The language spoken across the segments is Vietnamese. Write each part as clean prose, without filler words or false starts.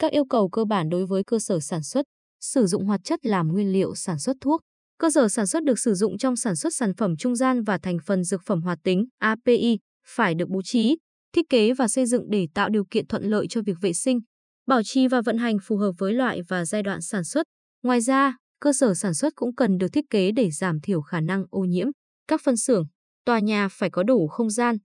Các yêu cầu cơ bản đối với cơ sở sản xuất, sử dụng hoạt chất làm nguyên liệu sản xuất thuốc. Cơ sở sản xuất được sử dụng trong sản xuất sản phẩm trung gian và thành phần dược phẩm hoạt tính API phải được bố trí, thiết kế và xây dựng để tạo điều kiện thuận lợi cho việc vệ sinh, bảo trì và vận hành phù hợp với loại và giai đoạn sản xuất. Ngoài ra, cơ sở sản xuất cũng cần được thiết kế để giảm thiểu khả năng ô nhiễm. Các phân xưởng, tòa nhà phải có đủ không gian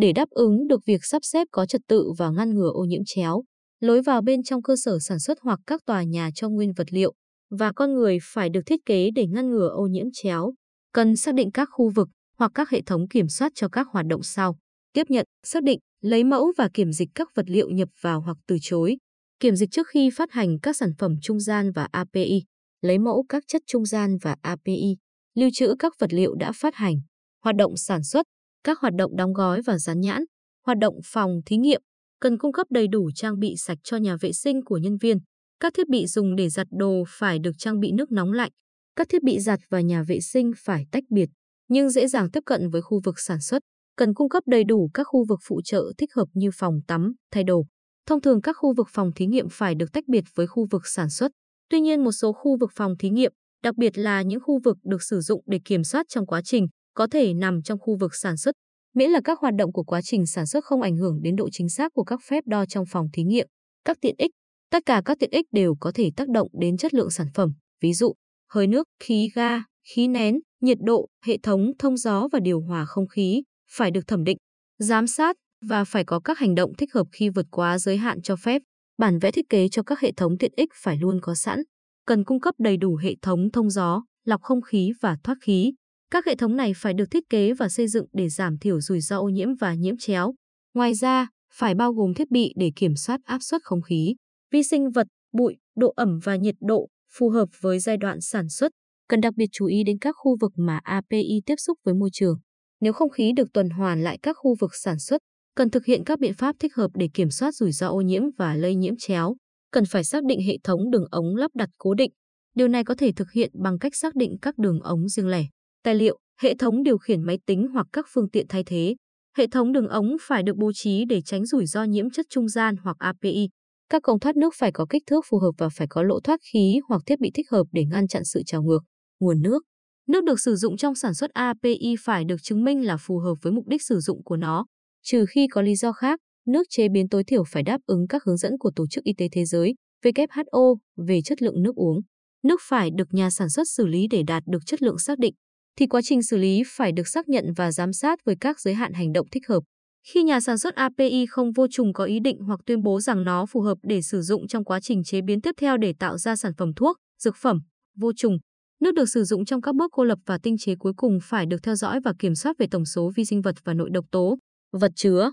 để đáp ứng được việc sắp xếp có trật tự và ngăn ngừa ô nhiễm chéo. Lối vào bên trong cơ sở sản xuất hoặc các tòa nhà cho nguyên vật liệu và con người phải được thiết kế để ngăn ngừa ô nhiễm chéo. Cần xác định các khu vực hoặc các hệ thống kiểm soát cho các hoạt động sau: tiếp nhận, xác định, lấy mẫu và kiểm dịch các vật liệu nhập vào hoặc từ chối, kiểm dịch trước khi phát hành các sản phẩm trung gian và API, lấy mẫu các chất trung gian và API, lưu trữ các vật liệu đã phát hành, hoạt động sản xuất, các hoạt động đóng gói và dán nhãn, hoạt động phòng thí nghiệm, cần cung cấp đầy đủ trang bị sạch cho nhà vệ sinh của nhân viên. Các thiết bị dùng để giặt đồ phải được trang bị nước nóng lạnh. Các thiết bị giặt và nhà vệ sinh phải tách biệt, nhưng dễ dàng tiếp cận với khu vực sản xuất. Cần cung cấp đầy đủ các khu vực phụ trợ thích hợp như phòng tắm, thay đồ. Thông thường các khu vực phòng thí nghiệm phải được tách biệt với khu vực sản xuất. Tuy nhiên, một số khu vực phòng thí nghiệm, đặc biệt là những khu vực được sử dụng để kiểm soát trong quá trình, có thể nằm trong khu vực sản xuất, miễn là các hoạt động của quá trình sản xuất không ảnh hưởng đến độ chính xác của các phép đo trong phòng thí nghiệm. Các tiện ích. Tất cả các tiện ích đều có thể tác động đến chất lượng sản phẩm, ví dụ hơi nước, khí ga, khí nén, nhiệt độ, hệ thống thông gió và điều hòa không khí phải được thẩm định, giám sát và phải có các hành động thích hợp khi vượt quá giới hạn cho phép. Bản vẽ thiết kế cho các hệ thống tiện ích phải luôn có sẵn. Cần cung cấp đầy đủ hệ thống thông gió, lọc không khí và thoát khí. Các hệ thống này phải được thiết kế và xây dựng để giảm thiểu rủi ro ô nhiễm và nhiễm chéo. Ngoài ra, phải bao gồm thiết bị để kiểm soát áp suất không khí, vi sinh vật, bụi, độ ẩm và nhiệt độ phù hợp với giai đoạn sản xuất. Cần đặc biệt chú ý đến các khu vực mà API tiếp xúc với môi trường. Nếu không khí được tuần hoàn lại các khu vực sản xuất, cần thực hiện các biện pháp thích hợp để kiểm soát rủi ro ô nhiễm và lây nhiễm chéo. Cần phải xác định hệ thống đường ống lắp đặt cố định. Điều này có thể thực hiện bằng cách xác định các đường ống riêng lẻ. Tài liệu, hệ thống điều khiển máy tính hoặc các phương tiện thay thế. Hệ thống đường ống phải được bố trí để tránh rủi ro nhiễm chất trung gian hoặc API. Các cống thoát nước phải có kích thước phù hợp và phải có lỗ thoát khí hoặc thiết bị thích hợp để ngăn chặn sự trào ngược. Nguồn nước. Nước được sử dụng trong sản xuất API phải được chứng minh là phù hợp với mục đích sử dụng của nó. Trừ khi có lý do khác, nước chế biến tối thiểu phải đáp ứng các hướng dẫn của Tổ chức Y tế Thế giới (WHO) về chất lượng nước uống. Nước phải được nhà sản xuất xử lý để đạt được chất lượng xác định, thì quá trình xử lý phải được xác nhận và giám sát với các giới hạn hành động thích hợp. Khi nhà sản xuất API không vô trùng có ý định hoặc tuyên bố rằng nó phù hợp để sử dụng trong quá trình chế biến tiếp theo để tạo ra sản phẩm thuốc, dược phẩm, vô trùng. Nước được sử dụng trong các bước cô lập và tinh chế cuối cùng phải được theo dõi và kiểm soát về tổng số vi sinh vật và nội độc tố, vật chứa.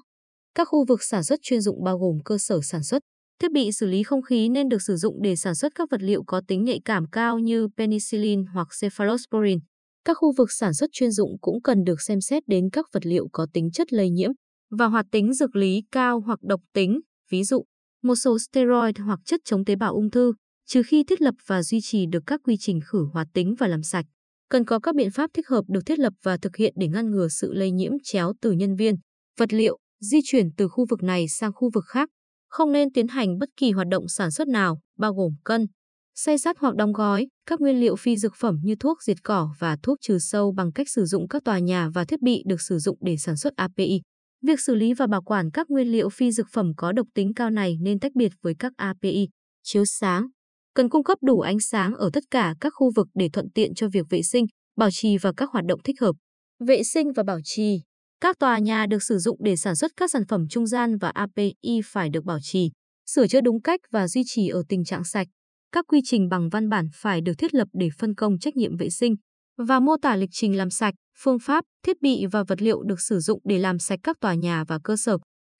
Các khu vực sản xuất chuyên dụng bao gồm cơ sở sản xuất. Thiết bị xử lý không khí nên được sử dụng để sản xuất các vật liệu có tính nhạy cảm cao như penicillin hoặc cephalosporin. Các khu vực sản xuất chuyên dụng cũng cần được xem xét đến các vật liệu có tính chất lây nhiễm và hoạt tính dược lý cao hoặc độc tính, ví dụ một số steroid hoặc chất chống tế bào ung thư, trừ khi thiết lập và duy trì được các quy trình khử hoạt tính và làm sạch. Cần có các biện pháp thích hợp được thiết lập và thực hiện để ngăn ngừa sự lây nhiễm chéo từ nhân viên, vật liệu, di chuyển từ khu vực này sang khu vực khác. Không nên tiến hành bất kỳ hoạt động sản xuất nào, bao gồm cân, xay sát hoặc đóng gói các nguyên liệu phi dược phẩm như thuốc diệt cỏ và thuốc trừ sâu bằng cách sử dụng các tòa nhà và thiết bị được sử dụng để sản xuất API. Việc xử lý và bảo quản các nguyên liệu phi dược phẩm có độc tính cao này nên tách biệt với các API. Chiếu sáng. Cần cung cấp đủ ánh sáng ở tất cả các khu vực để thuận tiện cho việc vệ sinh, bảo trì và các hoạt động thích hợp. Vệ sinh và bảo trì. Các tòa nhà được sử dụng để sản xuất các sản phẩm trung gian và API phải được bảo trì, sửa chữa đúng cách và duy trì ở tình trạng sạch. Các quy trình bằng văn bản phải được thiết lập để phân công trách nhiệm vệ sinh và mô tả lịch trình làm sạch, phương pháp, thiết bị và vật liệu được sử dụng để làm sạch các tòa nhà và cơ sở.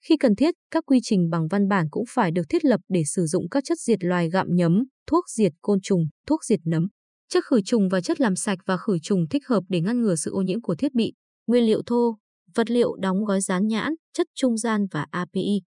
Khi cần thiết, các quy trình bằng văn bản cũng phải được thiết lập để sử dụng các chất diệt loài gặm nhấm, thuốc diệt côn trùng, thuốc diệt nấm, chất khử trùng và chất làm sạch và khử trùng thích hợp để ngăn ngừa sự ô nhiễm của thiết bị, nguyên liệu thô, vật liệu đóng gói dán nhãn, chất trung gian và API.